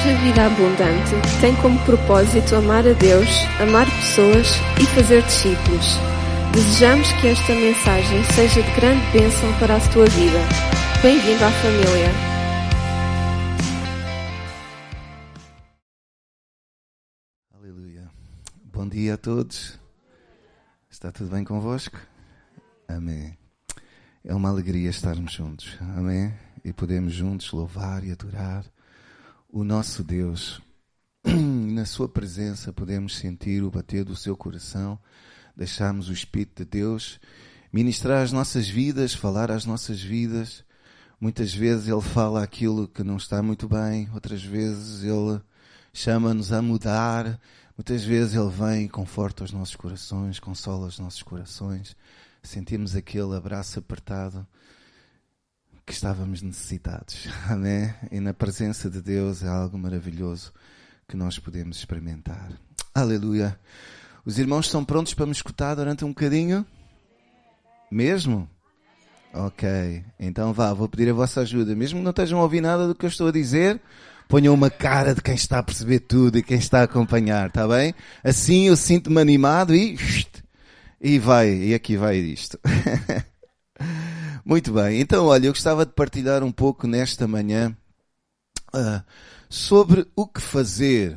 Planos da Vida Abundante tem como propósito amar a Deus, amar pessoas e fazer discípulos. Desejamos que esta mensagem seja de grande bênção para a tua vida. Bem-vindo à família. Aleluia. Bom dia a todos. Está tudo bem convosco? Amém. É uma alegria estarmos juntos. Amém. E podemos juntos louvar e adorar o nosso Deus. Na sua presença podemos sentir o bater do seu coração, deixarmos o Espírito de Deus ministrar as nossas vidas, falar às nossas vidas. Muitas vezes Ele fala aquilo que não está muito bem, outras vezes Ele chama-nos a mudar, muitas vezes Ele vem e conforta os nossos corações, consola os nossos corações. Sentimos aquele abraço apertado que estávamos necessitados, amém? E na presença de Deus é algo maravilhoso que nós podemos experimentar. Aleluia! Os irmãos estão prontos para me escutar durante um bocadinho? Mesmo? Ok, então vá, vou pedir a vossa ajuda. Mesmo que não estejam a ouvir nada do que eu estou a dizer, ponham uma cara de quem está a perceber tudo e quem está a acompanhar, está bem? Assim eu sinto-me animado e aqui vai isto. Muito bem, então olha, eu gostava de partilhar um pouco nesta manhã sobre o que fazer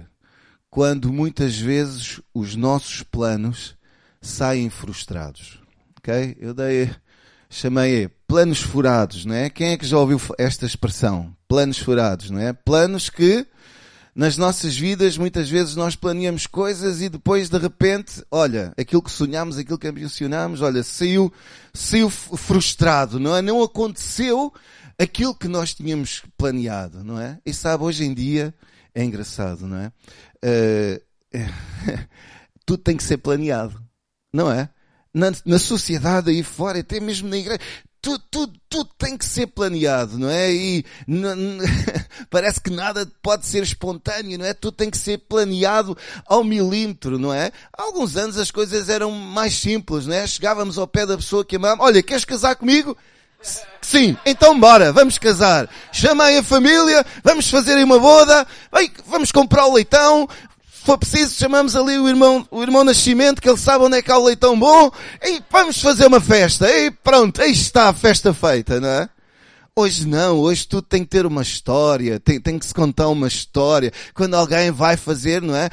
quando muitas vezes os nossos planos saem frustrados, ok? Eu chamei planos furados, não é? Quem é que já ouviu esta expressão? Planos furados, não é? Planos que nas nossas vidas muitas vezes nós planeamos coisas e depois de repente, olha, aquilo que sonhámos, aquilo que ambicionámos, olha, saiu frustrado, não é? Não aconteceu aquilo que nós tínhamos planeado, não é? E sabe, hoje em dia é engraçado, não é? Tudo tem que ser planeado, não é? Na sociedade aí fora, até mesmo na igreja, tudo tem que ser planeado, não é? E parece que nada pode ser espontâneo, não é? Tudo tem que ser planeado ao milímetro, não é? Há alguns anos as coisas eram mais simples, não é? Chegávamos ao pé da pessoa que amava. Olha, queres casar comigo? Sim, então bora, vamos casar. Chamem a família, vamos fazer uma boda, vamos comprar o leitão. Se for preciso, chamamos ali o irmão Nascimento, que ele sabe onde é que há o leitão bom, e vamos fazer uma festa, e pronto, aí está a festa feita, não é? Hoje não, hoje tudo tem que ter uma história, tem que se contar uma história. Quando alguém vai fazer, não é?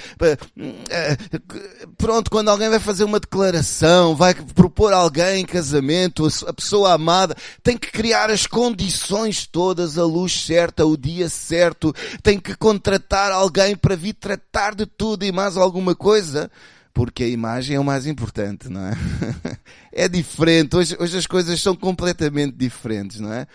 Pronto, quando alguém vai fazer uma declaração, vai propor alguém em casamento, a pessoa amada, tem que criar as condições todas, a luz certa, o dia certo, tem que contratar alguém para vir tratar de tudo e mais alguma coisa. Porque a imagem é o mais importante, não é? É diferente, hoje as coisas são completamente diferentes, não é?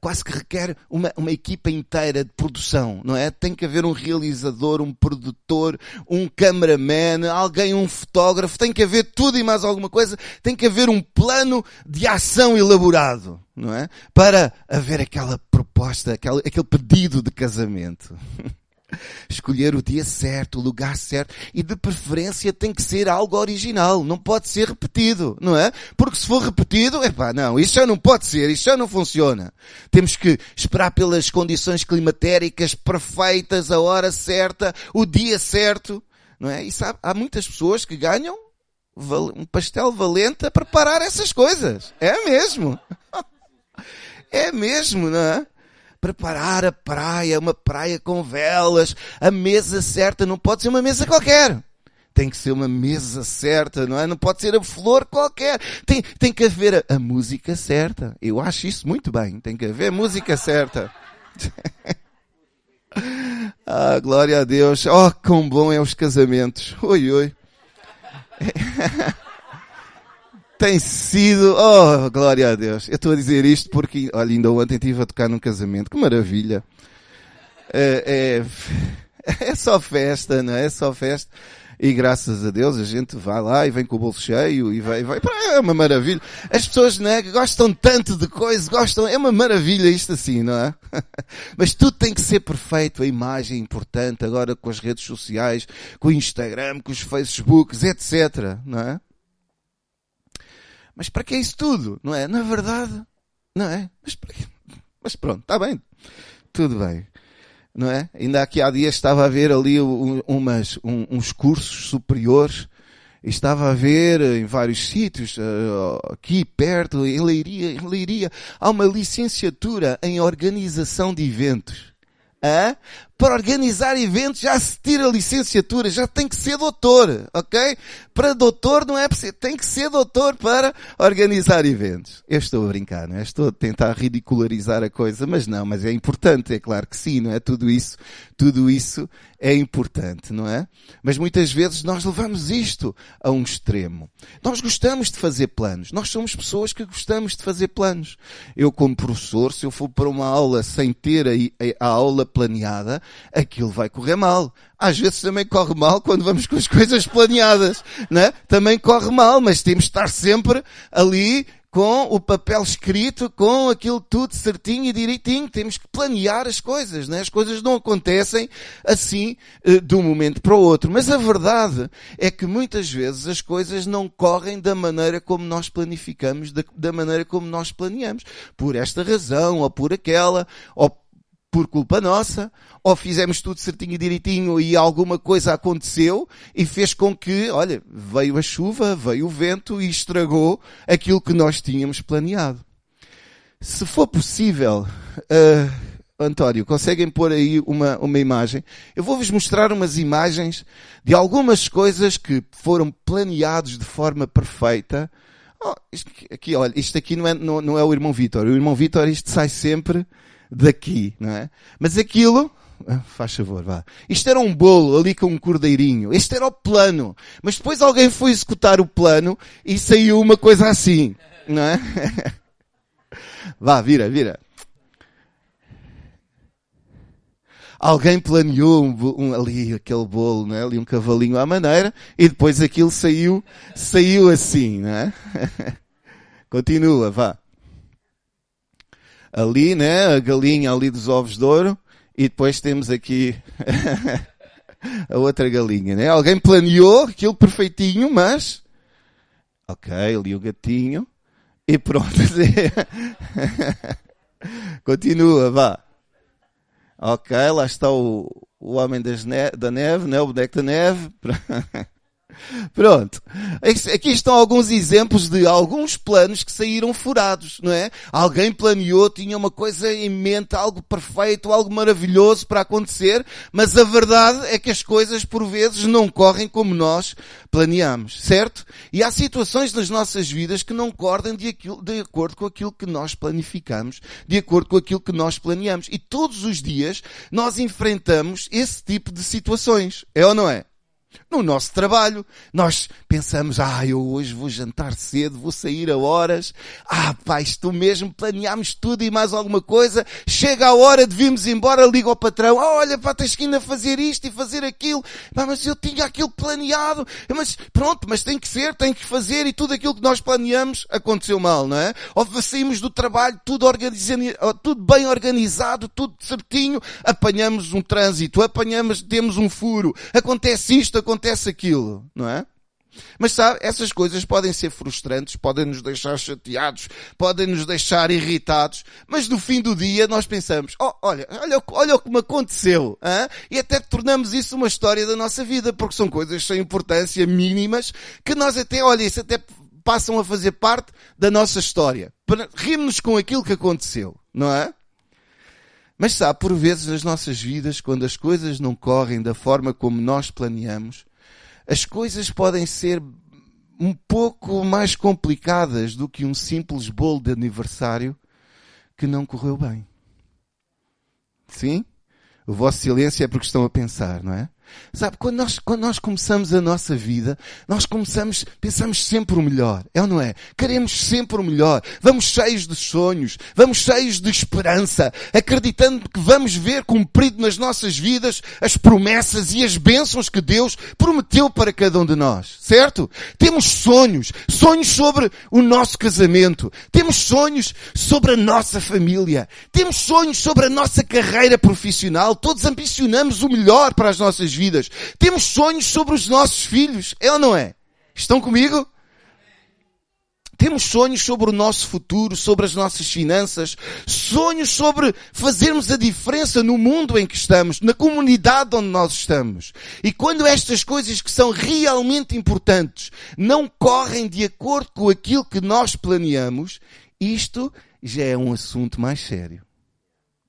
Quase que requer uma equipa inteira de produção, não é? Tem que haver um realizador, um produtor, um cameraman, alguém, um fotógrafo, tem que haver tudo e mais alguma coisa, tem que haver um plano de ação elaborado, não é? Para haver aquela proposta, aquele pedido de casamento. Escolher o dia certo, o lugar certo e de preferência tem que ser algo original, não pode ser repetido, não é? Porque se for repetido, não, isso já não pode ser, isso já não funciona. Temos que esperar pelas condições climatéricas perfeitas, a hora certa, o dia certo, não é? E sabe, há muitas pessoas que ganham um pastel valente a preparar essas coisas, é mesmo? É mesmo, não é? Preparar a praia, uma praia com velas, a mesa certa, não pode ser uma mesa qualquer. Tem que ser uma mesa certa, não é? Não pode ser a flor qualquer. Tem que haver a música certa. Eu acho isso muito bem. Tem que haver a música certa. Ah, glória a Deus. Oh, quão bom é os casamentos. Oi, oi. Tem sido, oh, glória a Deus. Eu estou a dizer isto porque, olha, ainda ontem estive a tocar num casamento, que maravilha. É só festa, não é? É só festa. E graças a Deus a gente vai lá e vem com o bolso cheio e vai. É uma maravilha. As pessoas, não é, que gostam tanto de coisas, é uma maravilha isto assim, não é? Mas tudo tem que ser perfeito, a imagem é importante, agora com as redes sociais, com o Instagram, com os Facebooks, etc, não é? Mas para que é isso tudo? Não é? Na verdade, não é? Mas pronto, está bem. Tudo bem. não é? Ainda aqui há dias estava a ver ali uns cursos superiores, estava a ver em vários sítios, aqui perto, em Leiria, há uma licenciatura em organização de eventos. Hã? Para organizar eventos já se tira a licenciatura, já tem que ser doutor, ok? Para doutor não é preciso, tem que ser doutor para organizar eventos. Eu estou a brincar, não é? Estou a tentar ridicularizar a coisa, mas não, mas é importante, é claro que sim, não é? Tudo isso é importante, não é? Mas muitas vezes nós levamos isto a um extremo. Nós gostamos de fazer planos, nós somos pessoas que gostamos de fazer planos. Eu como professor, se eu for para uma aula sem ter a aula planeada, aquilo vai correr mal. Às vezes também corre mal quando vamos com as coisas planeadas, né? Também corre mal, mas temos de estar sempre ali com o papel escrito, com aquilo tudo certinho e direitinho. Temos que planear as coisas, né? As coisas não acontecem assim de um momento para o outro. Mas a verdade é que muitas vezes as coisas não correm da maneira como nós planificamos, da maneira como nós planeamos. Por esta razão, ou por aquela, ou por culpa nossa, ou fizemos tudo certinho e direitinho e alguma coisa aconteceu e fez com que, olha, veio a chuva, veio o vento e estragou aquilo que nós tínhamos planeado. Se for possível, António, conseguem pôr aí uma imagem? Eu vou-vos mostrar umas imagens de algumas coisas que foram planeadas de forma perfeita. Oh, isto aqui não é o irmão Vítor. O irmão Vítor, isto sai sempre daqui, não é? Mas aquilo, faz favor, vá. Isto era um bolo ali com um cordeirinho. Este era o plano. Mas depois alguém foi executar o plano e saiu uma coisa assim, não é? Vá, vira. Alguém planeou ali aquele bolo, não é? Ali um cavalinho à maneira e depois aquilo saiu assim, não é? Continua, vá. Ali, né, a galinha ali dos ovos de ouro, e depois temos aqui a outra galinha, né? Alguém planeou aquilo perfeitinho, mas, ok, ali o gatinho, e pronto. Continua, vá. Ok, lá está o homem da neve, né? O boneco da neve. Pronto, aqui estão alguns exemplos de alguns planos que saíram furados, não é? Alguém planeou, tinha uma coisa em mente, algo perfeito, algo maravilhoso para acontecer, mas a verdade é que as coisas por vezes não correm como nós planeamos, certo? E há situações nas nossas vidas que não correm de acordo com aquilo que nós planificamos, de acordo com aquilo que nós planeamos. E todos os dias nós enfrentamos esse tipo de situações, é ou não é? No nosso trabalho, nós pensamos, eu hoje vou jantar cedo, vou sair a horas, isto mesmo, planeámos tudo e mais alguma coisa, chega a hora de virmos embora, liga ao patrão, olha, pá, tens que ainda fazer isto e fazer aquilo, mas eu tinha aquilo planeado, mas pronto, mas tem que fazer e tudo aquilo que nós planeamos aconteceu mal, não é? Ou saímos do trabalho, tudo bem organizado, tudo certinho, apanhamos um trânsito, temos um furo, acontece isto, acontece aquilo, não é? Mas sabe, essas coisas podem ser frustrantes, podem nos deixar chateados, podem nos deixar irritados, mas no fim do dia nós pensamos, olha o que me aconteceu, hein? E até tornamos isso uma história da nossa vida, porque são coisas sem importância, mínimas, que nós até, isso até passam a fazer parte da nossa história. Rimos-nos com aquilo que aconteceu, não é? Mas sabe, por vezes nas nossas vidas, quando as coisas não correm da forma como nós planeamos, as coisas podem ser um pouco mais complicadas do que um simples bolo de aniversário que não correu bem. Sim? O vosso silêncio é porque estão a pensar, não é? Sabe, quando nós começamos a nossa vida, pensamos sempre o melhor, é ou não é? Queremos sempre o melhor, vamos cheios de sonhos, vamos cheios de esperança, acreditando que vamos ver cumprido nas nossas vidas as promessas e as bênçãos que Deus prometeu para cada um de nós, certo? Temos sonhos sobre o nosso casamento, temos sonhos sobre a nossa família, temos sonhos sobre a nossa carreira profissional, todos ambicionamos o melhor para as nossas vidas. Temos sonhos sobre os nossos filhos, é ou não é? Estão comigo? Temos sonhos sobre o nosso futuro, sobre as nossas finanças, sonhos sobre fazermos a diferença no mundo em que estamos, na comunidade onde nós estamos. E quando estas coisas que são realmente importantes não correm de acordo com aquilo que nós planeamos, isto já é um assunto mais sério.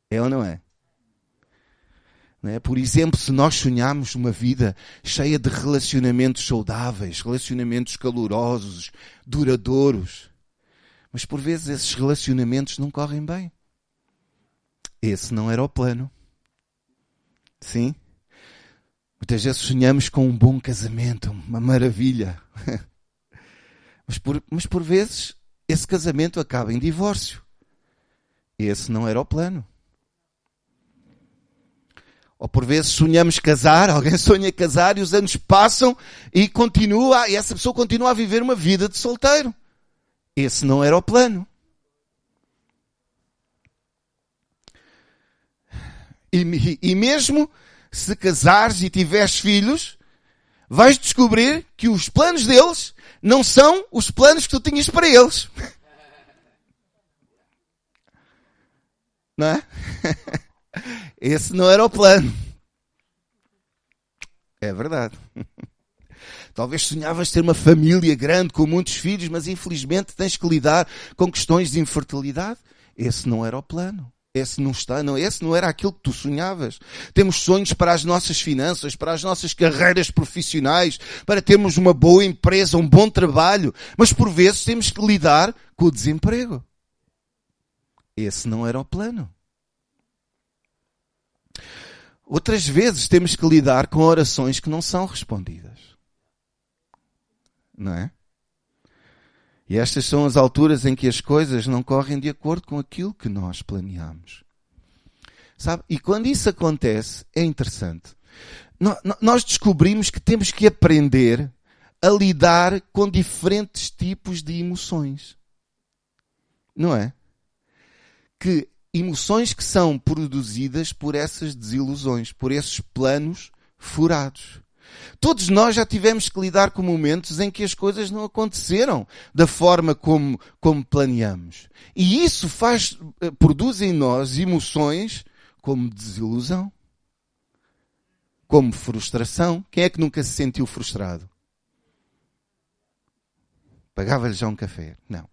É ou não é? Por exemplo, se nós sonharmos uma vida cheia de relacionamentos saudáveis, relacionamentos calorosos, duradouros, mas por vezes esses relacionamentos não correm bem. Esse não era o plano. Sim? Muitas vezes sonhamos com um bom casamento, uma maravilha. Mas por vezes esse casamento acaba em divórcio. Esse não era o plano. Ou por vezes sonhamos casar, alguém sonha casar e os anos passam e essa pessoa continua a viver uma vida de solteiro. Esse não era o plano. E mesmo se casares e tiveres filhos, vais descobrir que os planos deles não são os planos que tu tinhas para eles. Não é? Esse não era o plano. É verdade. Talvez sonhavas ter uma família grande com muitos filhos, mas infelizmente tens que lidar com questões de infertilidade. Esse não era o plano. Esse não era aquilo que tu sonhavas. Temos sonhos para as nossas finanças, para as nossas carreiras profissionais, para termos uma boa empresa, um bom trabalho, mas por vezes temos que lidar com o desemprego. Esse não era o plano. Outras vezes temos que lidar com orações que não são respondidas. Não é? E estas são as alturas em que as coisas não correm de acordo com aquilo que nós planeamos. Sabe? E quando isso acontece, é interessante. Nós descobrimos que temos que aprender a lidar com diferentes tipos de emoções. Não é? Que emoções que são produzidas por essas desilusões, por esses planos furados. Todos nós já tivemos que lidar com momentos em que as coisas não aconteceram da forma como planeamos. E isso produz em nós emoções como desilusão, como frustração. Quem é que nunca se sentiu frustrado? Pagava-lhe já um café? Não.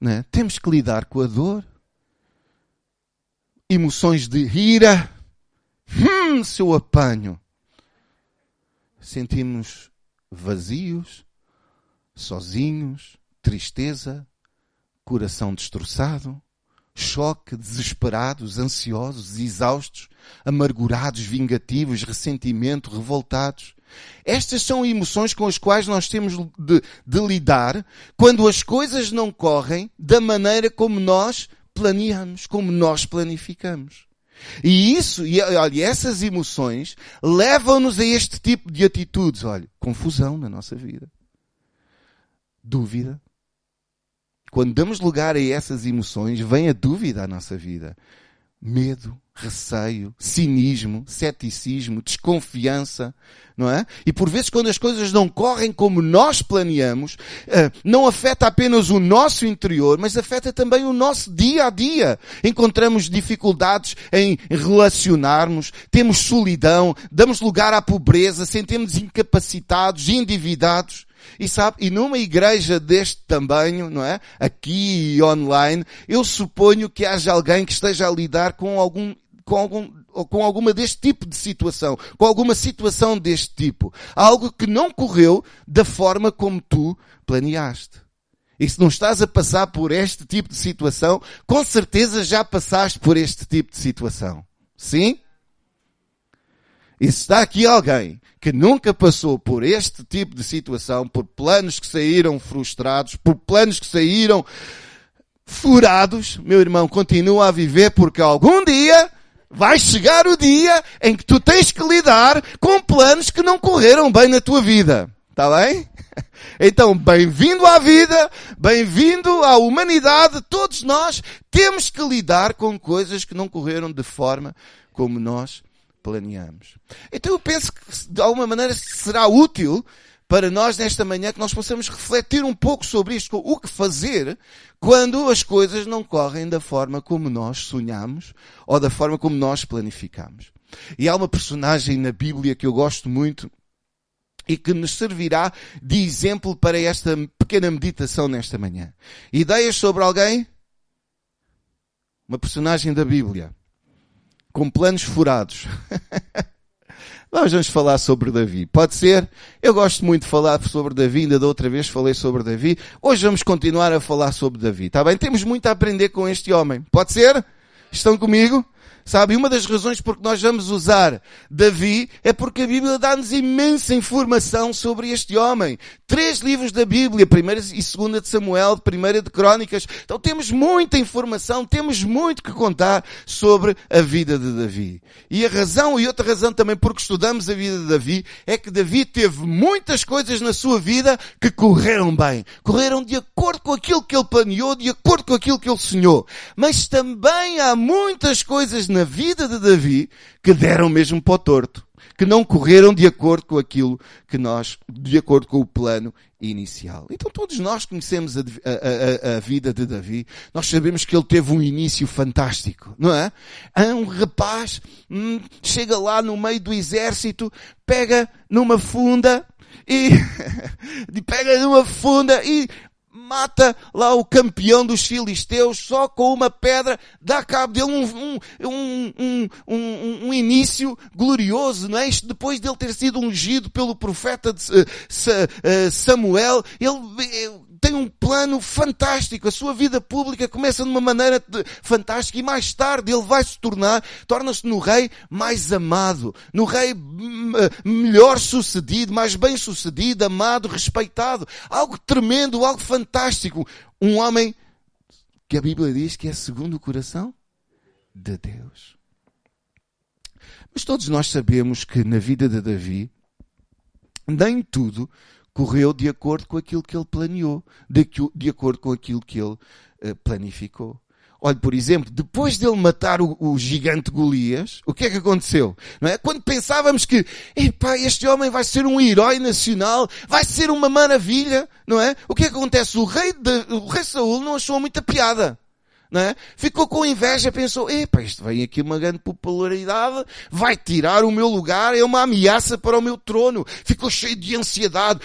Não é? Temos que lidar com a dor. Emoções de ira, se eu apanho. Sentimos vazios, sozinhos, tristeza, coração destroçado, choque, desesperados, ansiosos, exaustos, amargurados, vingativos, ressentimento, revoltados. Estas são emoções com as quais nós temos de lidar quando as coisas não correm da maneira como nós planeamos, como nós planificamos. E essas emoções levam-nos a este tipo de atitudes. Olha, confusão na nossa vida. Dúvida. Quando damos lugar a essas emoções, vem a dúvida à nossa vida. Medo, receio, cinismo, ceticismo, desconfiança, não é? E por vezes quando as coisas não correm como nós planeamos, não afeta apenas o nosso interior, mas afeta também o nosso dia-a-dia. Encontramos dificuldades em relacionarmos, temos solidão, damos lugar à pobreza, sentimos incapacitados, endividados. E sabe, e numa igreja deste tamanho, não é? Aqui e online, eu suponho que haja alguém que esteja a lidar com alguma deste tipo de situação, com alguma situação deste tipo. Algo que não correu da forma como tu planeaste. E se não estás a passar por este tipo de situação, com certeza já passaste por este tipo de situação. Sim? E se está aqui alguém que nunca passou por este tipo de situação, por planos que saíram frustrados, por planos que saíram furados, meu irmão, continua a viver, porque algum dia vai chegar o dia em que tu tens que lidar com planos que não correram bem na tua vida. Está bem? Então, bem-vindo à vida, bem-vindo à humanidade. Todos nós temos que lidar com coisas que não correram de forma como nós planeamos. Então eu penso que de alguma maneira será útil para nós nesta manhã, que nós possamos refletir um pouco sobre isto, o que fazer quando as coisas não correm da forma como nós sonhamos ou da forma como nós planificamos. E há uma personagem na Bíblia que eu gosto muito e que nos servirá de exemplo para esta pequena meditação nesta manhã. Ideias sobre alguém? Uma personagem da Bíblia com planos furados. Nós vamos falar sobre Davi. Pode ser? Eu gosto muito de falar sobre Davi. Ainda da outra vez falei sobre Davi. Hoje vamos continuar a falar sobre Davi. Está bem? Temos muito a aprender com este homem. Pode ser? Estão comigo? Sabe, uma das razões porque nós vamos usar Davi é porque a Bíblia dá-nos imensa informação sobre este homem. 3 livros da Bíblia, 1ª e 2ª de Samuel, 1ª de Crónicas. Então temos muita informação, temos muito que contar sobre a vida de Davi. E a razão, e outra razão também porque estudamos a vida de Davi, é que Davi teve muitas coisas na sua vida que correram bem. Correram de acordo com aquilo que ele planeou, de acordo com aquilo que ele sonhou. Mas também há muitas coisas na vida de Davi que deram mesmo para o torto, que não correram de acordo com aquilo que nós, de acordo com o plano inicial. Então todos nós conhecemos a vida de Davi, nós sabemos que ele teve um início fantástico, não é? Um rapaz chega lá no meio do exército, pega numa funda e mata lá o campeão dos filisteus só com uma pedra, dá cabo dele um início glorioso, não é? Isto depois dele ter sido ungido pelo profeta Samuel, ele tem um plano fantástico, a sua vida pública começa de uma maneira fantástica e mais tarde ele vai se torna-se no rei mais amado, no rei melhor sucedido, mais bem sucedido, amado, respeitado. Algo tremendo, algo fantástico. Um homem que a Bíblia diz que é segundo o coração de Deus. Mas todos nós sabemos que na vida de Davi, nem tudo correu de acordo com aquilo que ele planeou, de acordo com aquilo que ele planificou. Olha, por exemplo, depois dele matar o gigante Golias, o que é que aconteceu? Não é? Quando pensávamos que, este homem vai ser um herói nacional, vai ser uma maravilha, não é? O que é que acontece? O rei Saul não achou muita piada. Não é? Ficou com inveja, pensou, isto vem aqui uma grande popularidade, vai tirar o meu lugar, é uma ameaça para o meu trono. Ficou cheio de ansiedade,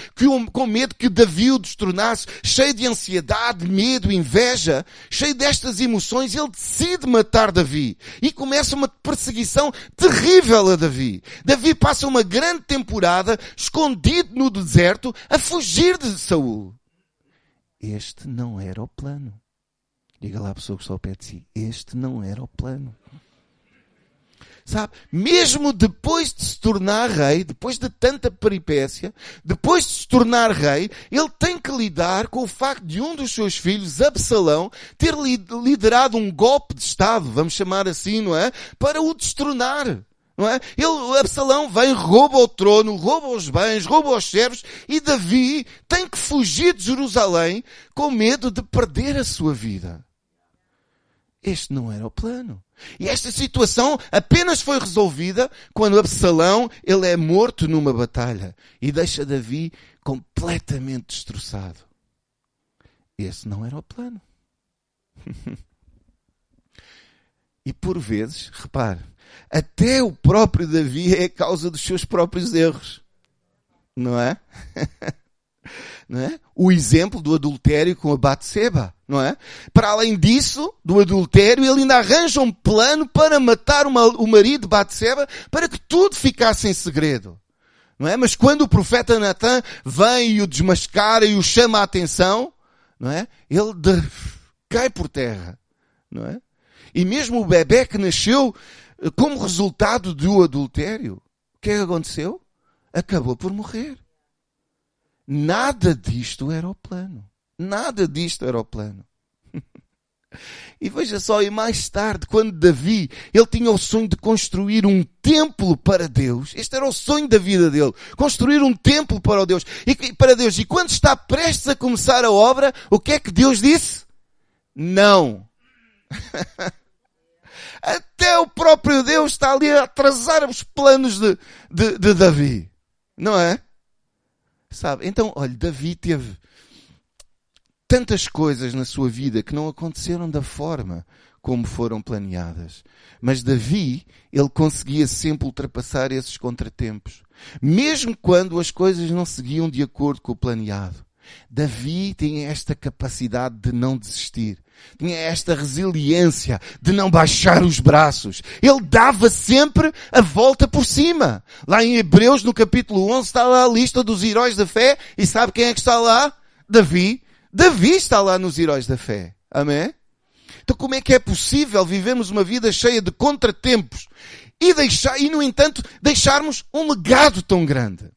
com medo que Davi o destronasse, cheio de ansiedade, medo, inveja, cheio destas emoções, ele decide matar Davi. E começa uma perseguição terrível a Davi. Davi passa uma grande temporada, escondido no deserto, a fugir de Saul. Este não era o plano. Diga lá à pessoa que está ao pé de si, este não era o plano. Sabe, mesmo depois de se tornar rei, depois de tanta peripécia, depois de se tornar rei, ele tem que lidar com o facto de um dos seus filhos, Absalão, ter liderado um golpe de Estado, vamos chamar assim, não é? Para o destronar. Não é? Absalão vem, rouba o trono, rouba os bens, rouba os servos e Davi tem que fugir de Jerusalém com medo de perder a sua vida. Este não era o plano. E esta situação apenas foi resolvida quando Absalão ele é morto numa batalha e deixa Davi completamente destroçado. Este não era o plano. E por vezes, repare, até o próprio Davi é a causa dos seus próprios erros. Não é? Não é? O exemplo do adultério com a Batseba, não é? Para além disso, do adultério, ele ainda arranja um plano para matar o marido de Batseba para que tudo ficasse em segredo. Não é? Mas quando o profeta Natan vem e o desmascara e o chama a atenção, não é? Ele cai por terra, não é? E mesmo o bebê que nasceu como resultado do adultério, o que é que aconteceu? Acabou por morrer. Nada disto era o plano. Nada disto era o plano. E veja só, e mais tarde, quando Davi, ele tinha o sonho de construir um templo para Deus. Este era o sonho da vida dele. Construir um templo para Deus. E quando está prestes a começar a obra, o que é que Deus disse? Não. Até o próprio Deus está ali a atrasar os planos de Davi, não é? Sabe? Então, olha, Davi teve tantas coisas na sua vida que não aconteceram da forma como foram planeadas. Mas Davi, ele conseguia sempre ultrapassar esses contratempos. Mesmo quando as coisas não seguiam de acordo com o planeado. Davi tinha esta capacidade de não desistir. Tinha esta resiliência de não baixar os braços. Ele dava sempre a volta por cima. Lá em Hebreus, no capítulo 11, está lá a lista dos heróis da fé. E sabe quem é que está lá? Davi. Davi está lá nos heróis da fé. Amém? Então como é que é possível vivermos uma vida cheia de contratempos e no entanto, deixarmos um legado tão grande?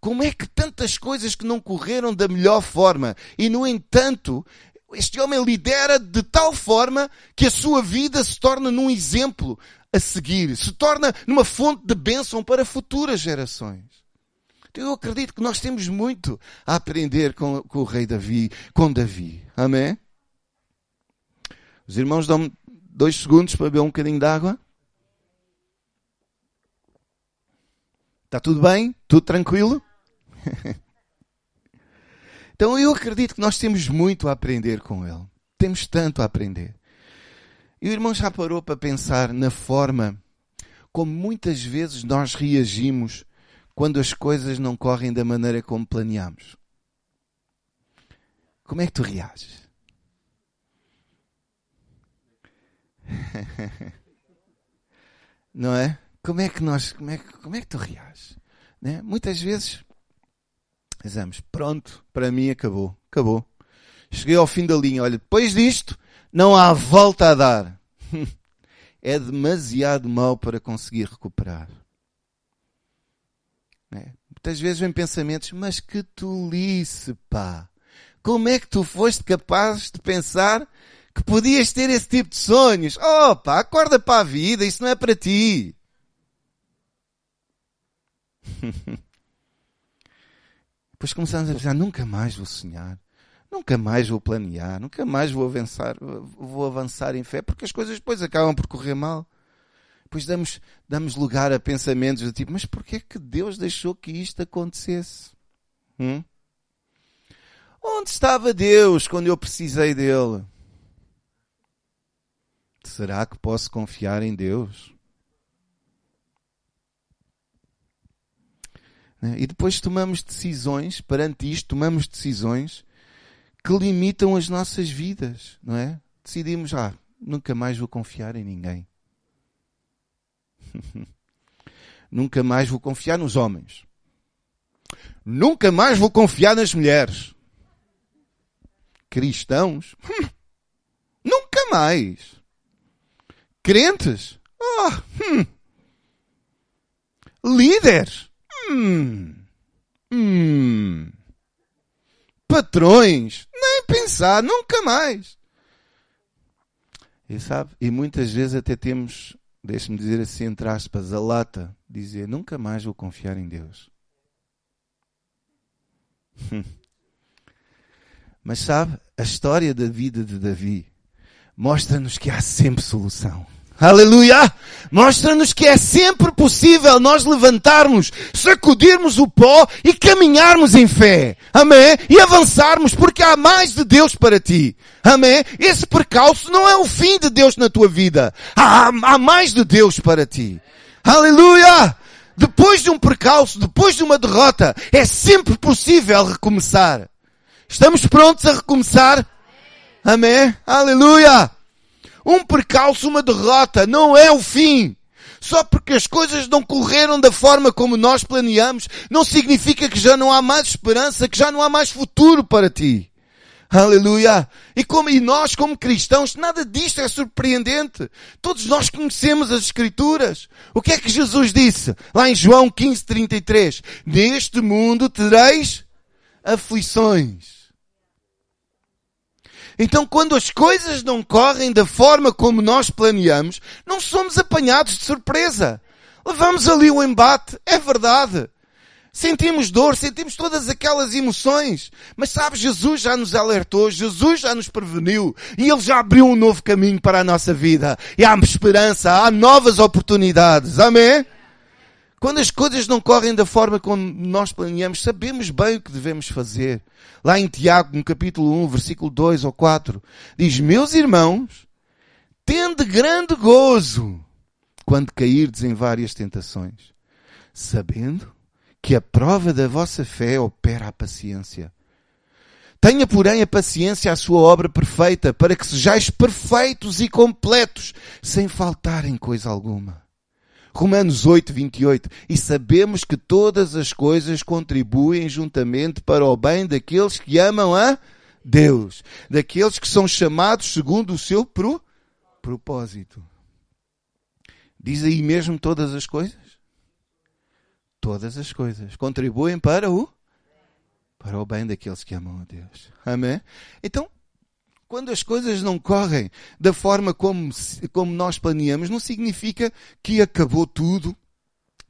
Como é que tantas coisas que não correram da melhor forma e, no entanto, este homem lidera de tal forma que a sua vida se torna num exemplo a seguir, se torna numa fonte de bênção para futuras gerações. Eu acredito que nós temos muito a aprender com o rei Davi, com Davi. Amém? Os irmãos dão-me 2 segundos para beber um bocadinho de água. Está tudo bem? Tudo tranquilo? Então eu acredito que nós temos muito a aprender com ele. Temos tanto a aprender. E o irmão já parou para pensar na forma como muitas vezes nós reagimos quando as coisas não correm da maneira como planeamos. Como é que tu reages? Não é? Como é que tu reages? Né? Muitas vezes dizemos, pronto, para mim acabou. Cheguei ao fim da linha, olha, depois disto não há volta a dar. É demasiado mau para conseguir recuperar. Né? Muitas vezes vem pensamentos, mas que tolice, pá. Como é que tu foste capaz de pensar que podias ter esse tipo de sonhos? Oh pá, acorda para a vida, isso não é para ti. Depois começamos a pensar, nunca mais vou sonhar, nunca mais vou planear, nunca mais vou avançar em fé, porque as coisas depois acabam por correr mal. Depois damos lugar a pensamentos do tipo, mas porquê é que Deus deixou que isto acontecesse? Onde estava Deus quando eu precisei dele? Será que posso confiar em Deus? E depois tomamos decisões que limitam as nossas vidas, não é? Decidimos, nunca mais vou confiar em ninguém. Nunca mais vou confiar nos homens. Nunca mais vou confiar nas mulheres. Cristãos? Nunca mais. Crentes? Líderes? Patrões, nem pensar, nunca mais. E sabe, e muitas vezes até temos, deixe-me dizer assim, entre aspas, a lata, dizer, nunca mais vou confiar em Deus. Mas sabe, a história da vida de Davi mostra-nos que há sempre solução. Aleluia! Mostra-nos que é sempre possível nós levantarmos, sacudirmos o pó e caminharmos em fé. Amém? E avançarmos, porque há mais de Deus para ti. Amém? Esse percalço não é o fim de Deus na tua vida. Há mais de Deus para ti. Aleluia! Depois de um percalço, depois de uma derrota, é sempre possível recomeçar. Estamos prontos a recomeçar? Amém? Aleluia! Um percalço, uma derrota, não é o fim. Só porque as coisas não correram da forma como nós planeamos, não significa que já não há mais esperança, que já não há mais futuro para ti. Aleluia! E nós, como cristãos, nada disto é surpreendente. Todos nós conhecemos as Escrituras. O que é que Jesus disse? Lá em João 15:33, neste mundo tereis aflições. Então, quando as coisas não correm da forma como nós planeamos, não somos apanhados de surpresa. Levamos ali o embate, é verdade. Sentimos dor, sentimos todas aquelas emoções. Mas sabe, Jesus já nos alertou, Jesus já nos preveniu. E Ele já abriu um novo caminho para a nossa vida. E há esperança, há novas oportunidades. Amém? Quando as coisas não correm da forma como nós planeamos, sabemos bem o que devemos fazer. Lá em Tiago, no capítulo 1, versículo 2 ou 4, diz: meus irmãos, tende grande gozo quando cairdes em várias tentações, sabendo que a prova da vossa fé opera a paciência. Tenha, porém, a paciência a sua obra perfeita, para que sejais perfeitos e completos, sem faltarem coisa alguma. Romanos 8, 28. E sabemos que todas as coisas contribuem juntamente para o bem daqueles que amam a Deus, daqueles que são chamados segundo o seu propósito. Diz aí mesmo todas as coisas? Todas as coisas contribuem para o bem daqueles que amam a Deus. Amém? Então, quando as coisas não correm da forma como nós planeamos, não significa que acabou tudo.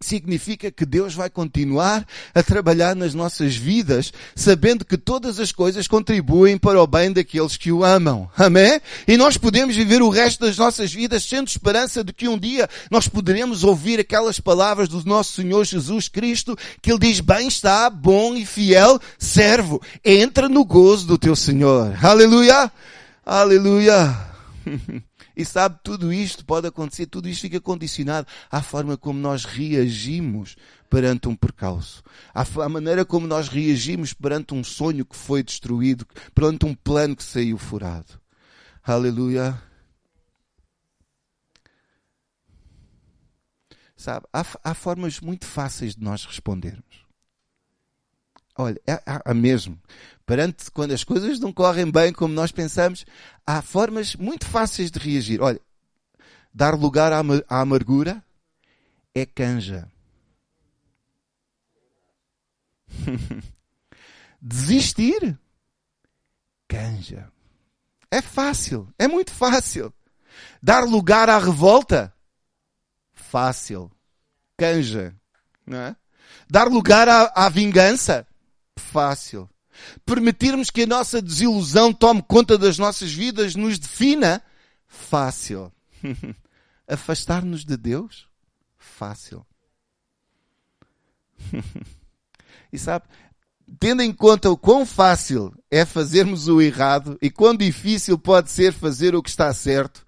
Significa que Deus vai continuar a trabalhar nas nossas vidas, sabendo que todas as coisas contribuem para o bem daqueles que o amam. Amém? E nós podemos viver o resto das nossas vidas tendo esperança de que um dia nós poderemos ouvir aquelas palavras do nosso Senhor Jesus Cristo, que Ele diz: bem está, bom e fiel servo, entra no gozo do teu Senhor. Aleluia! Aleluia! E sabe, tudo isto pode acontecer, tudo isto fica condicionado à forma como nós reagimos perante um percalço, à maneira como nós reagimos perante um sonho que foi destruído, perante um plano que saiu furado. Aleluia! Sabe, há formas muito fáceis de nós respondermos. Olha, há mesmo. Perante quando as coisas não correm bem como nós pensamos, há formas muito fáceis de reagir. Olha, dar lugar à amargura é canja. Desistir? Canja. É fácil, é muito fácil. Dar lugar à revolta? Fácil. Canja, não é? Dar lugar à vingança? Fácil. Permitirmos que a nossa desilusão tome conta das nossas vidas, nos defina? Fácil. Afastar-nos de Deus? Fácil. E sabe, tendo em conta o quão fácil é fazermos o errado e quão difícil pode ser fazer o que está certo,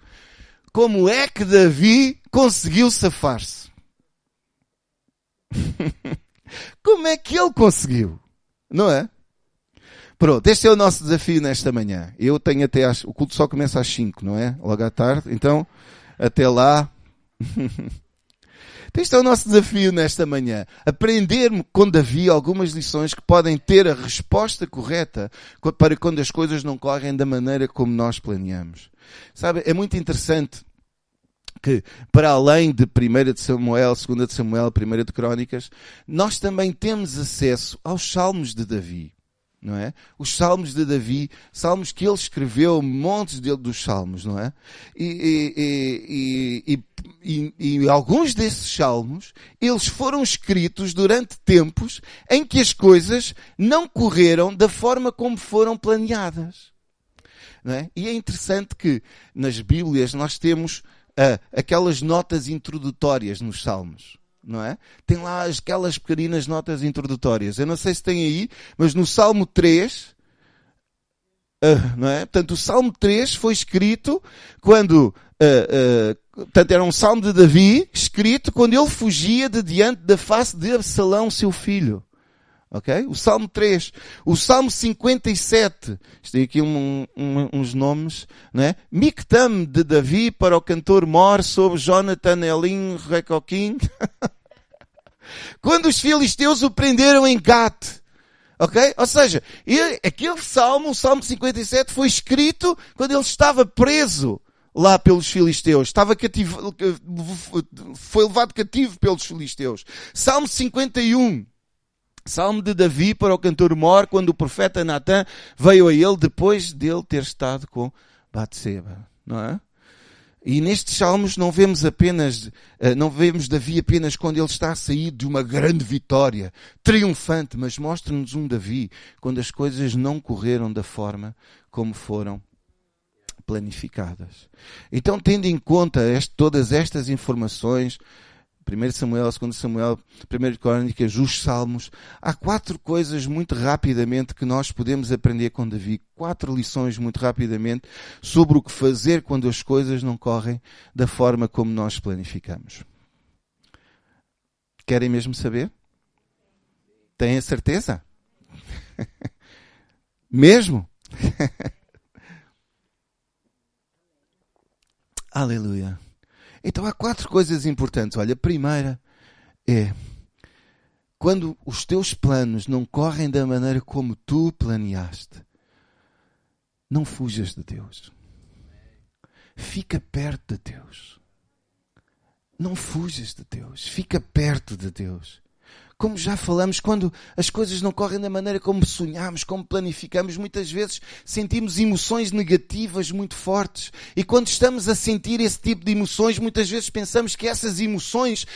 como é que Davi conseguiu safar-se? Como é que ele conseguiu? Não é? Pronto, este é o nosso desafio nesta manhã. Eu tenho até o culto só começa às 5, não é? Logo à tarde. Então, até lá. Este é o nosso desafio nesta manhã. Aprender-me com Davi algumas lições que podem ter a resposta correta para quando as coisas não correm da maneira como nós planeamos. Sabe, é muito interessante que, para além de 1 de Samuel, 2 de Samuel, 1 de Crónicas, nós também temos acesso aos Salmos de Davi. Não é? Os Salmos de Davi, Salmos que ele escreveu, montes dos Salmos, não é? E alguns desses Salmos, eles foram escritos durante tempos em que as coisas não correram da forma como foram planeadas. Não é? E é interessante que nas Bíblias nós temos aquelas notas introdutórias nos Salmos. Não é? Tem lá aquelas pequeninas notas introdutórias. Eu não sei se tem aí, mas no Salmo 3, não é? Portanto, o Salmo 3 foi escrito quando, portanto, era um Salmo de Davi, escrito quando ele fugia de diante da face de Absalão, seu filho. Ok? O Salmo 3. O Salmo 57. Tem aqui uns nomes, não é? Mictam de Davi para o cantor Mor sobre Jonathan Elin Recoquim. Quando os filisteus o prenderam em Gate. Ok? Ou seja, aquele salmo, o Salmo 57, foi escrito quando ele estava preso lá pelos filisteus. Foi levado cativo pelos filisteus. Salmo 51. Salmo de Davi para o cantor Mor, quando o profeta Natan veio a ele depois dele ter estado com Batseba, não é? E nestes salmos não vemos Davi apenas quando ele está a sair de uma grande vitória, triunfante, mas mostra-nos um Davi quando as coisas não correram da forma como foram planificadas. Então, tendo em conta todas estas informações, 1 Samuel, 2 Samuel, 1 Crônicas, os Salmos. Há 4 coisas muito rapidamente que nós podemos aprender com Davi. 4 lições muito rapidamente sobre o que fazer quando as coisas não correm da forma como nós planificamos. Querem mesmo saber? Têm a certeza? Mesmo? Aleluia. Então há 4 coisas importantes. Olha, a primeira é: quando os teus planos não correm da maneira como tu planeaste, não fujas de Deus. Fica perto de Deus. Não fujas de Deus. Fica perto de Deus. Como já falamos, quando as coisas não correm da maneira como sonhamos, como planificamos, muitas vezes sentimos emoções negativas muito fortes. E quando estamos a sentir esse tipo de emoções, muitas vezes pensamos que essas emoções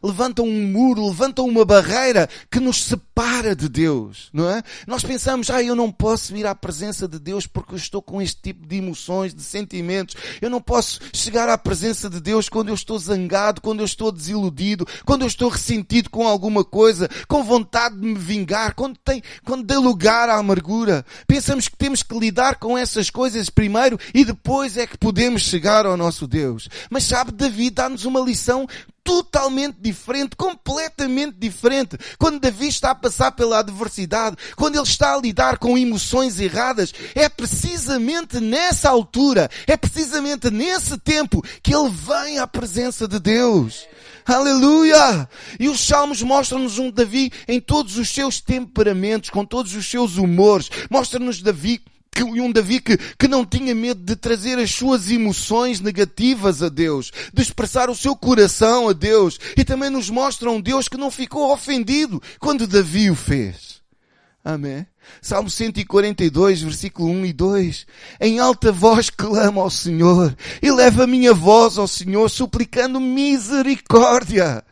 levantam um muro, levantam uma barreira que nos separa de Deus, não é? Nós pensamos, eu não posso ir à presença de Deus porque eu estou com este tipo de emoções, de sentimentos. Eu não posso chegar à presença de Deus quando eu estou zangado, quando eu estou desiludido, quando eu estou ressentido com alguma coisa, com vontade de me vingar, quando dê lugar à amargura. Pensamos que temos que lidar com essas coisas primeiro e depois é que podemos chegar ao nosso Deus. Mas sabe, Davi dá-nos uma lição totalmente diferente, completamente diferente. Quando Davi está a passar pela adversidade, quando ele está a lidar com emoções erradas, é precisamente nessa altura, é precisamente nesse tempo que ele vem à presença de Deus. Aleluia! E os Salmos mostram-nos um Davi em todos os seus temperamentos, com todos os seus humores. Mostra-nos Davi, um Davi que não tinha medo de trazer as suas emoções negativas a Deus, de expressar o seu coração a Deus. E também nos mostra um Deus que não ficou ofendido quando Davi o fez. Amém? Salmo 142, versículo 1 e 2. Em alta voz clamo ao Senhor, elevo a minha voz ao Senhor, suplicando misericórdia.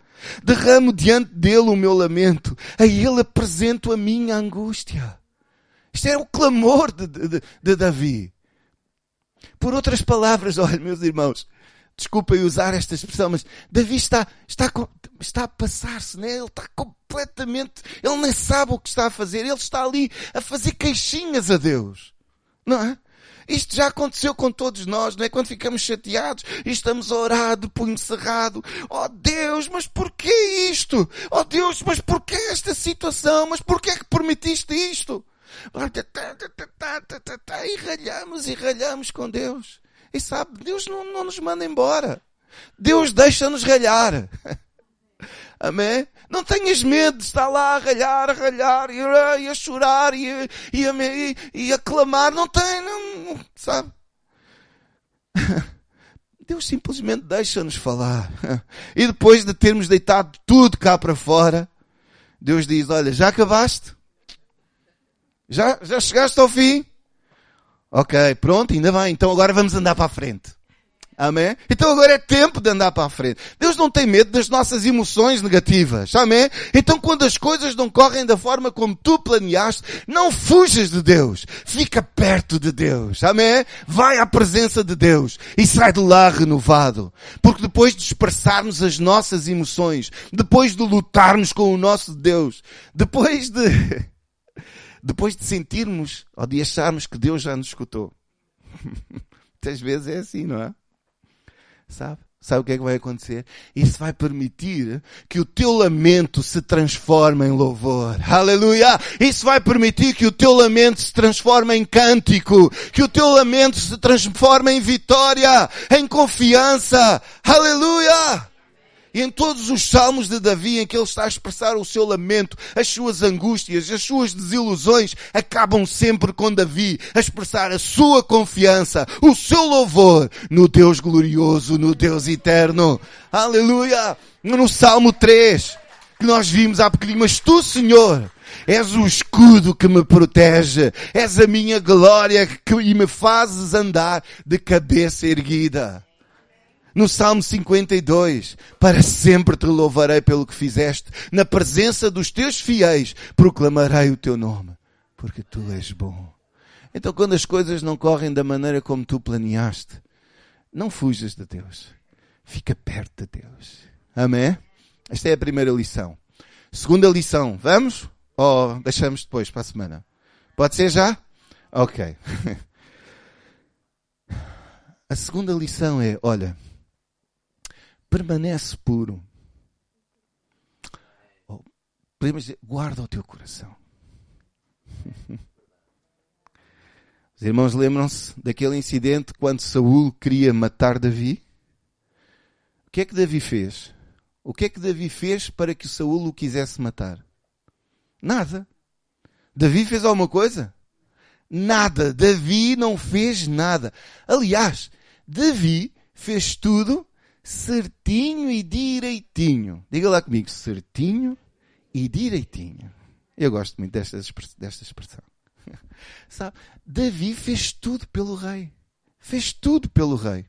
Derramo diante dele o meu lamento, a ele apresento a minha angústia. Isto era o clamor de Davi. Por outras palavras, olha, meus irmãos, desculpem usar esta expressão, mas Davi está a passar-se, né? Ele está completamente... Ele nem sabe o que está a fazer. Ele está ali a fazer queixinhas a Deus. Não é? Isto já aconteceu com todos nós, não é? Quando ficamos chateados e estamos a orar de punho cerrado. Oh Deus, mas porquê isto? Oh Deus, mas porquê esta situação? Mas porquê é que permitiste isto? E ralhamos com Deus. E sabe, Deus não nos manda embora. Deus deixa-nos ralhar. Amém? Não tenhas medo de estar lá a ralhar e a chorar e a clamar. Não, sabe? Deus simplesmente deixa-nos falar. E depois de termos deitado tudo cá para fora, Deus diz, olha, já acabaste? Já chegaste ao fim? Ok, pronto, ainda bem. Então agora vamos andar para a frente. Amém? Então agora é tempo de andar para a frente. Deus não tem medo das nossas emoções negativas. Amém? Então quando as coisas não correm da forma como tu planeaste, não fujas de Deus. Fica perto de Deus. Amém? Vai à presença de Deus e sai de lá renovado. Porque depois de expressarmos as nossas emoções, depois de lutarmos com o nosso Deus, depois de sentirmos ou de acharmos que Deus já nos escutou. Muitas vezes é assim, não é? Sabe o que é que vai acontecer? Isso vai permitir que o teu lamento se transforme em louvor. Aleluia! Isso vai permitir que o teu lamento se transforme em cântico. Que o teu lamento se transforme em vitória, em confiança. Aleluia! E em todos os salmos de Davi em que ele está a expressar o seu lamento, as suas angústias, as suas desilusões, acabam sempre com Davi a expressar a sua confiança, o seu louvor no Deus glorioso, no Deus eterno. Aleluia! No Salmo 3, que nós vimos há bocadinho, mas tu, Senhor, és o escudo que me protege, és a minha glória e me fazes andar de cabeça erguida. No Salmo 52, para sempre te louvarei pelo que fizeste. Na presença dos teus fiéis, proclamarei o teu nome, porque tu és bom. Então, quando as coisas não correm da maneira como tu planeaste, não fujas de Deus. Fica perto de Deus. Amém? Esta é a primeira lição. Segunda lição, vamos? Ou deixamos depois, para a semana? Pode ser já? Ok. A segunda lição é, olha, permanece puro. Ou, podemos dizer, guarda o teu coração. Os irmãos lembram-se daquele incidente quando Saul queria matar Davi? O que é que Davi fez? O que é que Davi fez para que Saul o quisesse matar? Nada. Davi fez alguma coisa? Nada. Davi não fez nada. Aliás, Davi fez tudo certinho e direitinho. Diga lá comigo, certinho e direitinho. Eu gosto muito desta expressão. Sabe? Davi fez tudo pelo rei. Fez tudo pelo rei.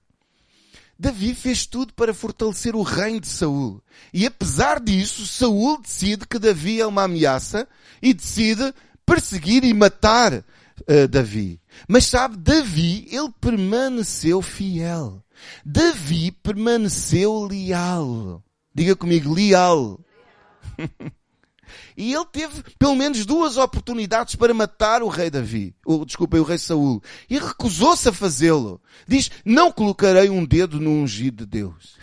Davi fez tudo para fortalecer o reino de Saul. E apesar disso, Saul decide que Davi é uma ameaça e decide perseguir e matar Davi. Mas sabe, Davi, ele permaneceu fiel. Davi permaneceu leal. Diga comigo, leal. E ele teve pelo menos 2 oportunidades para matar o rei Davi. O rei Saul. E recusou-se a fazê-lo. Diz, não colocarei um dedo no ungido de Deus.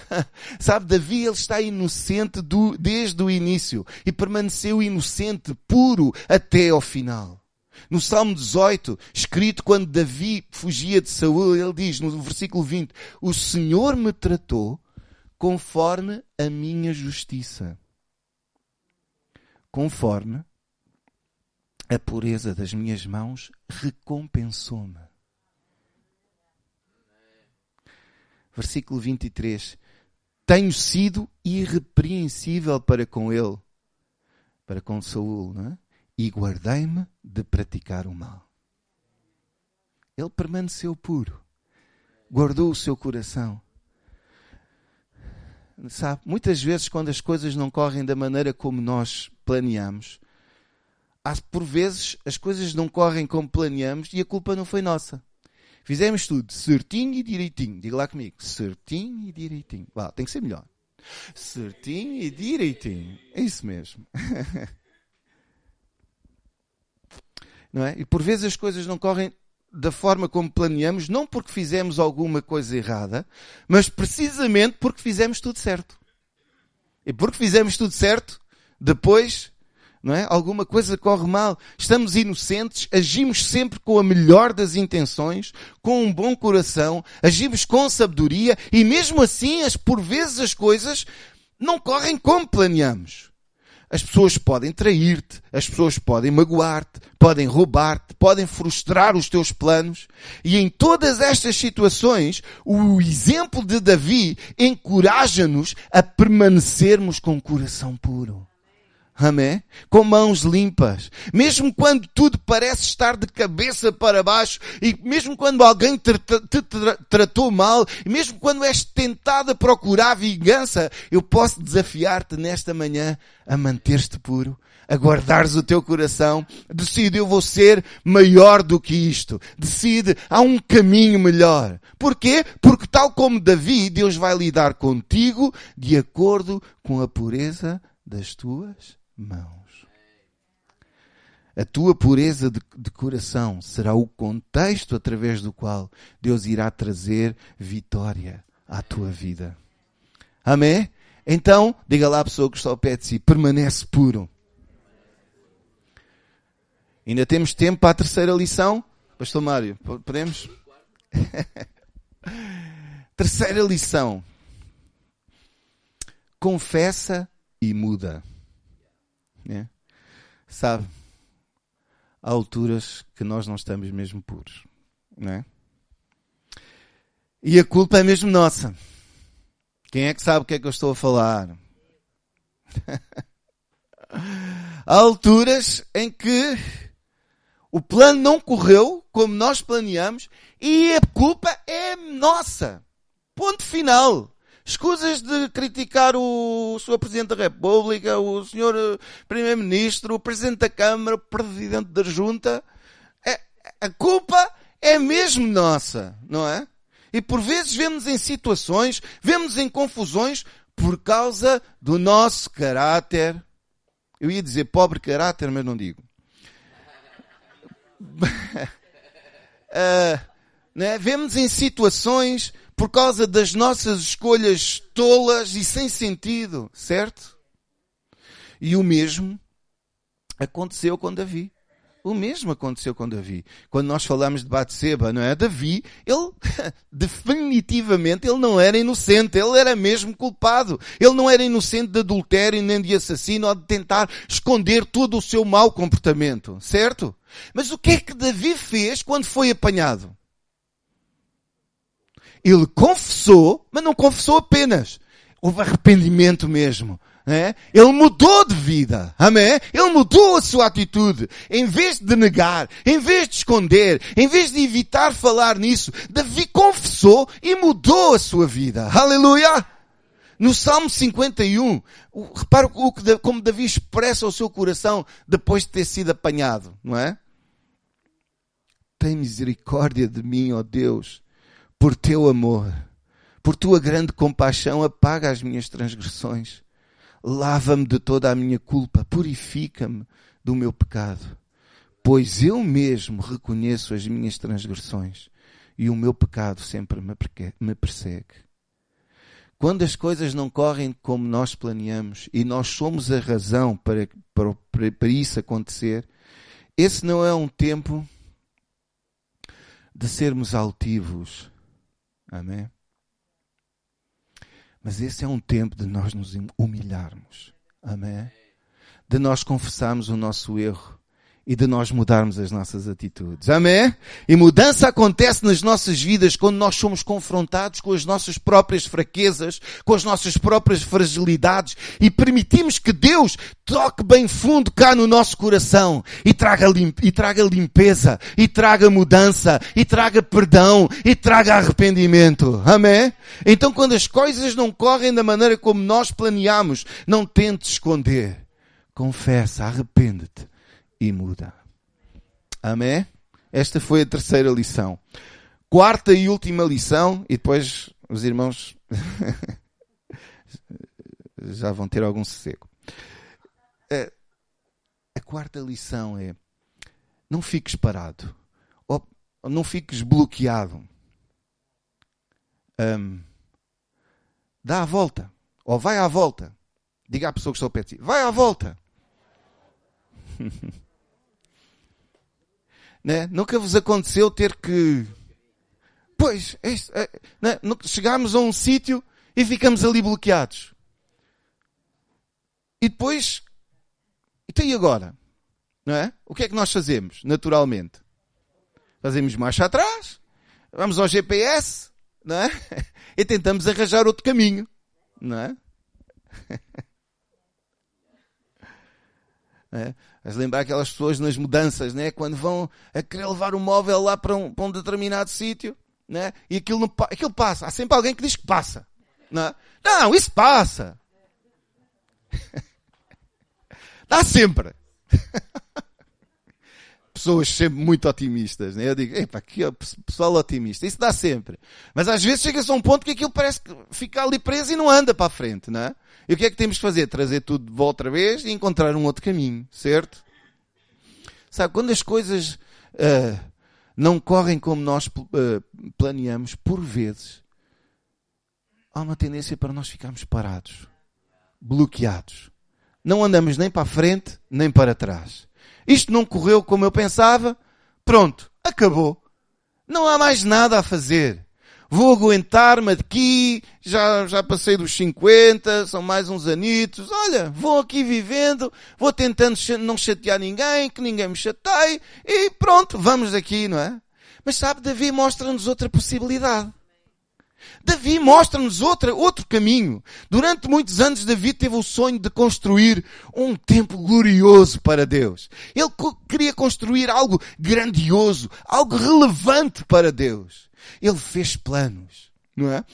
Sabe, Davi, ele está inocente desde o início. E permaneceu inocente, puro, até ao final. No Salmo 18, escrito quando Davi fugia de Saul, ele diz, no versículo 20, o Senhor me tratou conforme a minha justiça. Conforme a pureza das minhas mãos, recompensou-me. Versículo 23. Tenho sido irrepreensível para com ele, para com Saul, não é? E guardei-me de praticar o mal. Ele permaneceu puro. Guardou o seu coração. Sabe, muitas vezes quando as coisas não correm da maneira como nós planeamos, por vezes as coisas não correm como planeamos e a culpa não foi nossa. Fizemos tudo certinho e direitinho. Diga lá comigo, certinho e direitinho. Uau, tem que ser melhor. Certinho e direitinho. É isso mesmo. Não é? E por vezes as coisas não correm da forma como planeamos, não porque fizemos alguma coisa errada, mas precisamente porque fizemos tudo certo. E porque fizemos tudo certo, depois, não é? Alguma coisa corre mal. Estamos inocentes, agimos sempre com a melhor das intenções, com um bom coração, agimos com sabedoria e mesmo assim, por vezes as coisas não correm como planeamos. As pessoas podem trair-te, as pessoas podem magoar-te, podem roubar-te, podem frustrar os teus planos. E em todas estas situações, o exemplo de Davi encoraja-nos a permanecermos com o coração puro. Amém? Com mãos limpas. Mesmo quando tudo parece estar de cabeça para baixo, e mesmo quando alguém te tratou mal, e mesmo quando és tentado a procurar vingança, eu posso desafiar-te nesta manhã a manter-te puro, a guardares o teu coração. Decide, eu vou ser maior do que isto. Decide, há um caminho melhor. Porquê? Porque tal como Davi, Deus vai lidar contigo de acordo com a pureza das tuas mãos. A tua pureza de coração será o contexto através do qual Deus irá trazer vitória à tua vida. Amém? Então, diga lá à pessoa que está ao pé de si, permanece puro. Ainda temos tempo para a terceira lição? Pastor Mário, podemos? Terceira lição. Confessa e muda. Né? Sabe, há alturas que nós não estamos mesmo puros, né? E a culpa é mesmo nossa. Quem é que sabe o que é que eu estou a falar? Há alturas em que o plano não correu como nós planeamos e a culpa é nossa. Ponto final. Escusas de criticar o Sr. Presidente da República, o Sr. Primeiro-Ministro, o Presidente da Câmara, o Presidente da Junta. A culpa é mesmo nossa, não é? E por vezes vemos em situações, vemos em confusões, por causa do nosso caráter. Eu ia dizer pobre caráter, mas não digo. Né? Vemos em situações por causa das nossas escolhas tolas e sem sentido, certo? E o mesmo aconteceu com Davi. O mesmo aconteceu com Davi. Quando nós falamos de Batseba, não é? Davi, ele definitivamente ele não era inocente, ele era mesmo culpado. Ele não era inocente de adultério, nem de assassino, ou de tentar esconder todo o seu mau comportamento, certo? Mas o que é que Davi fez quando foi apanhado? Ele confessou, mas não confessou apenas. Houve arrependimento mesmo. É? Ele mudou de vida, amém? Ele mudou a sua atitude. Em vez de negar, em vez de esconder, em vez de evitar falar nisso, Davi confessou e mudou a sua vida, aleluia! No Salmo 51, repara como Davi expressa o seu coração depois de ter sido apanhado, não é? Tem misericórdia de mim, ó Deus, por teu amor, por tua grande compaixão, apaga as minhas transgressões. Lava-me de toda a minha culpa, purifica-me do meu pecado, pois eu mesmo reconheço as minhas transgressões e o meu pecado sempre me persegue. Quando as coisas não correm como nós planeamos e nós somos a razão para isso acontecer, esse não é um tempo de sermos altivos, amém? Mas esse é um tempo de nós nos humilharmos, amém? De nós confessarmos o nosso erro e de nós mudarmos as nossas atitudes, amém? E mudança acontece nas nossas vidas quando nós somos confrontados com as nossas próprias fraquezas, com as nossas próprias fragilidades e permitimos que Deus toque bem fundo cá no nosso coração e traga limpeza, e traga mudança, e traga perdão, e traga arrependimento. Amém? Então quando as coisas não correm da maneira como nós planeamos, não tente esconder. Confessa, arrepende-te e muda. Amém? Esta foi a terceira lição. Quarta e última lição, e depois os irmãos já vão ter algum sossego. A quarta lição é: não fiques parado, ou não fiques bloqueado. Dá a volta, ou vai à volta. Diga à pessoa que está ao pé de si: vai à volta. Né? Nunca vos aconteceu ter que... Pois, né? Chegámos a um sítio e ficamos ali bloqueados. E depois... Então e agora? Não é? O que é que nós fazemos, naturalmente? Fazemos marcha atrás, vamos ao GPS, não é? E tentamos arranjar outro caminho, não é? Mas lembrar aquelas pessoas nas mudanças, não é? Quando vão a querer levar o móvel lá para um determinado sítio, não é? E aquilo passa. Há sempre alguém que diz que passa. Não é? Não, isso passa. Dá sempre. Pessoas sempre muito otimistas, né? Eu digo, epá, que pessoal otimista. Isso dá sempre. Mas às vezes chega-se a um ponto que aquilo parece que fica ali preso e não anda para a frente, não é? E o que é que temos de fazer? Trazer tudo de volta outra vez e encontrar um outro caminho, certo? Sabe, quando as coisas não correm como nós planeamos, por vezes, há uma tendência para nós ficarmos parados, bloqueados. Não andamos nem para a frente, nem para trás. Isto não correu como eu pensava. Pronto, acabou. Não há mais nada a fazer. Vou aguentar-me aqui, já passei dos 50, são mais uns anitos. Olha, vou aqui vivendo, vou tentando não chatear ninguém, que ninguém me chateie, e pronto, vamos aqui, não é? Mas sabe, Davi mostra-nos outra possibilidade. Davi mostra-nos outro caminho. Durante muitos anos, Davi teve o sonho de construir um templo glorioso para Deus. Ele queria construir algo grandioso, algo relevante para Deus. Ele fez planos, não é?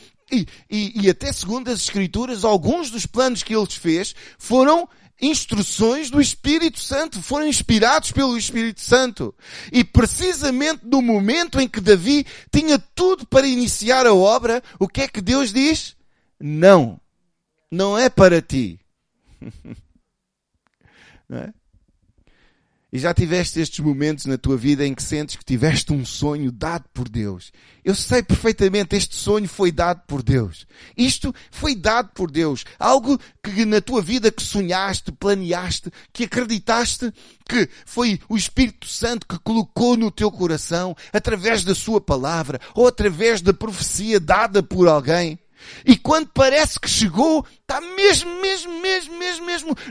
E até segundo as Escrituras, alguns dos planos que ele fez foram instruções do Espírito Santo, foram inspirados pelo Espírito Santo. E precisamente no momento em que Davi tinha tudo para iniciar a obra, o que é que Deus diz? Não. não é para ti. Não é? E já tiveste estes momentos na tua vida em que sentes que tiveste um sonho dado por Deus. Eu sei perfeitamente, este sonho foi dado por Deus. Isto foi dado por Deus. Algo que na tua vida que sonhaste, planeaste, que acreditaste, que foi o Espírito Santo que colocou no teu coração, através da sua palavra, ou através da profecia dada por alguém. E quando parece que chegou, está mesmo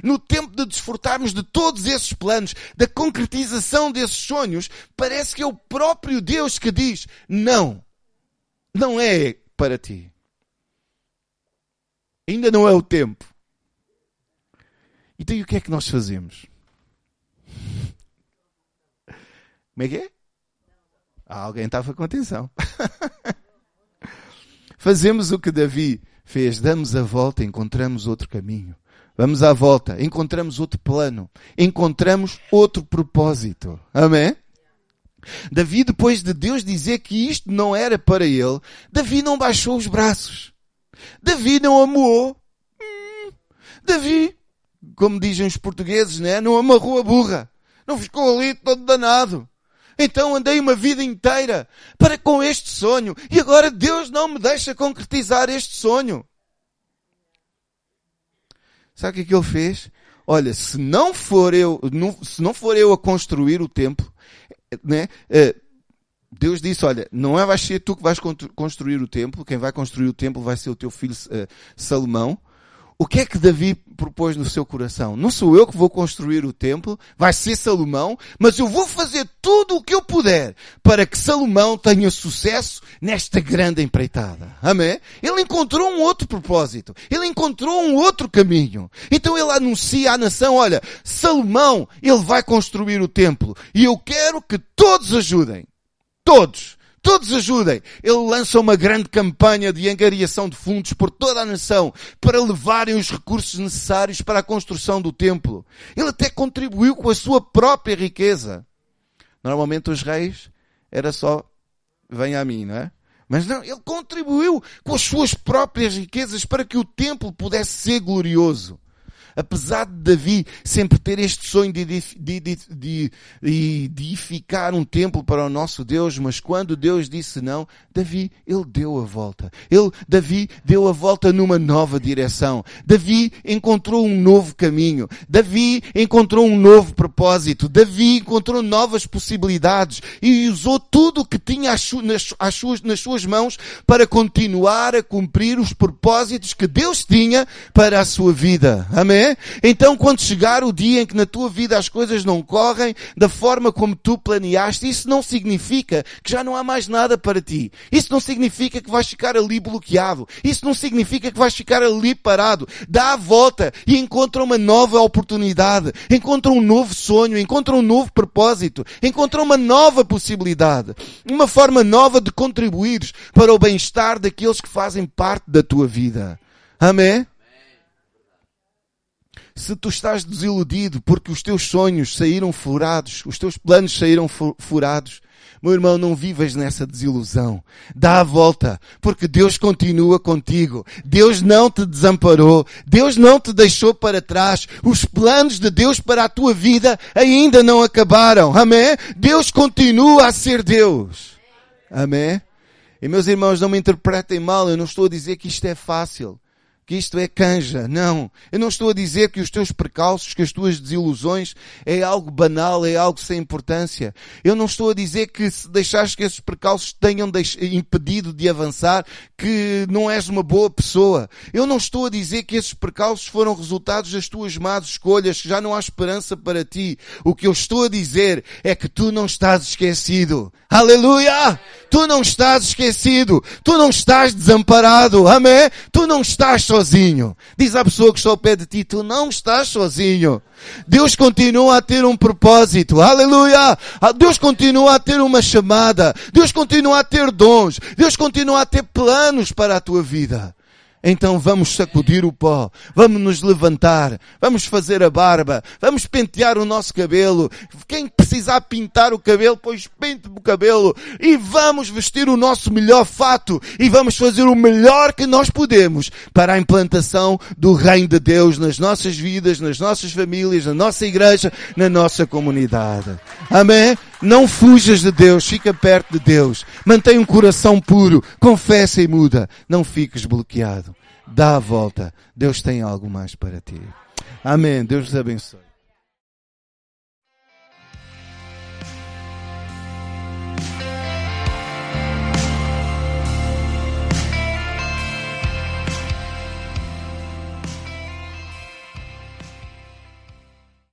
no tempo de desfrutarmos de todos esses planos, da concretização desses sonhos, parece que é o próprio Deus que diz, não, não é para ti. Ainda não é o tempo. Então e o que é que nós fazemos? Como é que é? Alguém estava com atenção. Fazemos o que Davi fez, damos a volta, encontramos outro caminho. Vamos à volta, encontramos outro plano, encontramos outro propósito. Amém? Davi, depois de Deus dizer que isto não era para ele, Davi não baixou os braços. Davi não amuou. Davi, como dizem os portugueses, né? Não amarrou a burra. Não ficou ali todo danado. Então andei uma vida inteira para com este sonho e agora Deus não me deixa concretizar este sonho. Sabe o que ele fez? Olha, se não for eu a construir o templo, né? Deus disse, olha, não é, vai ser tu que vais construir o templo, quem vai construir o templo vai ser o teu filho Salomão. O que é que Davi propôs no seu coração? Não sou eu que vou construir o templo, vai ser Salomão, mas eu vou fazer tudo o que eu puder para que Salomão tenha sucesso nesta grande empreitada. Amém? Ele encontrou um outro propósito, ele encontrou um outro caminho. Então ele anuncia à nação, olha, Salomão, ele vai construir o templo e eu quero que todos ajudem. Todos ajudem. Ele lança uma grande campanha de angariação de fundos por toda a nação para levarem os recursos necessários para a construção do templo. Ele até contribuiu com a sua própria riqueza. Normalmente os reis era só, vem a mim, não é? Mas não, ele contribuiu com as suas próprias riquezas para que o templo pudesse ser glorioso. Apesar de Davi sempre ter este sonho de edificar um templo para o nosso Deus, mas quando Deus disse não, Davi, ele deu a volta. Davi deu a volta numa nova direção. Davi encontrou um novo caminho. Davi encontrou um novo propósito. Davi encontrou novas possibilidades e usou tudo o que tinha nas suas mãos para continuar a cumprir os propósitos que Deus tinha para a sua vida. Amém? Então, quando chegar o dia em que na tua vida as coisas não correm da forma como tu planeaste, isso não significa que já não há mais nada para ti. Isso não significa que vais ficar ali bloqueado. Isso não significa que vais ficar ali parado. Dá a volta e encontra uma nova oportunidade. Encontra um novo sonho. Encontra um novo propósito. Encontra uma nova possibilidade. Uma forma nova de contribuires para o bem-estar daqueles que fazem parte da tua vida. Amém? Se tu estás desiludido porque os teus sonhos saíram furados, os teus planos saíram furados, meu irmão, não vivas nessa desilusão. Dá a volta, porque Deus continua contigo. Deus não te desamparou. Deus não te deixou para trás. Os planos de Deus para a tua vida ainda não acabaram. Amém? Deus continua a ser Deus. Amém? E meus irmãos, não me interpretem mal. Eu não estou a dizer que isto é fácil. Que isto é canja. Não. Eu não estou a dizer que os teus percalços, que as tuas desilusões é algo banal, é algo sem importância. Eu não estou a dizer que se deixares que esses percalços tenham impedido de avançar, que não és uma boa pessoa. Eu não estou a dizer que esses percalços foram resultados das tuas más escolhas, que já não há esperança para ti. O que eu estou a dizer é que tu não estás esquecido. Aleluia! Tu não estás esquecido. Tu não estás desamparado. Amém? Tu não estás sozinho. Diz à pessoa que está ao pé de ti, tu não estás sozinho. Deus continua a ter um propósito. Aleluia! Deus continua a ter uma chamada. Deus continua a ter dons. Deus continua a ter planos para a tua vida. Então vamos sacudir o pó, vamos nos levantar, vamos fazer a barba, vamos pentear o nosso cabelo. Quem precisar pintar o cabelo, pois pente o cabelo. E vamos vestir o nosso melhor fato e vamos fazer o melhor que nós podemos para a implantação do Reino de Deus nas nossas vidas, nas nossas famílias, na nossa igreja, na nossa comunidade. Amém? Não fujas de Deus, fica perto de Deus. Mantém um coração puro, confessa e muda. Não fiques bloqueado. Dá a volta. Deus tem algo mais para ti. Amém. Deus te abençoe.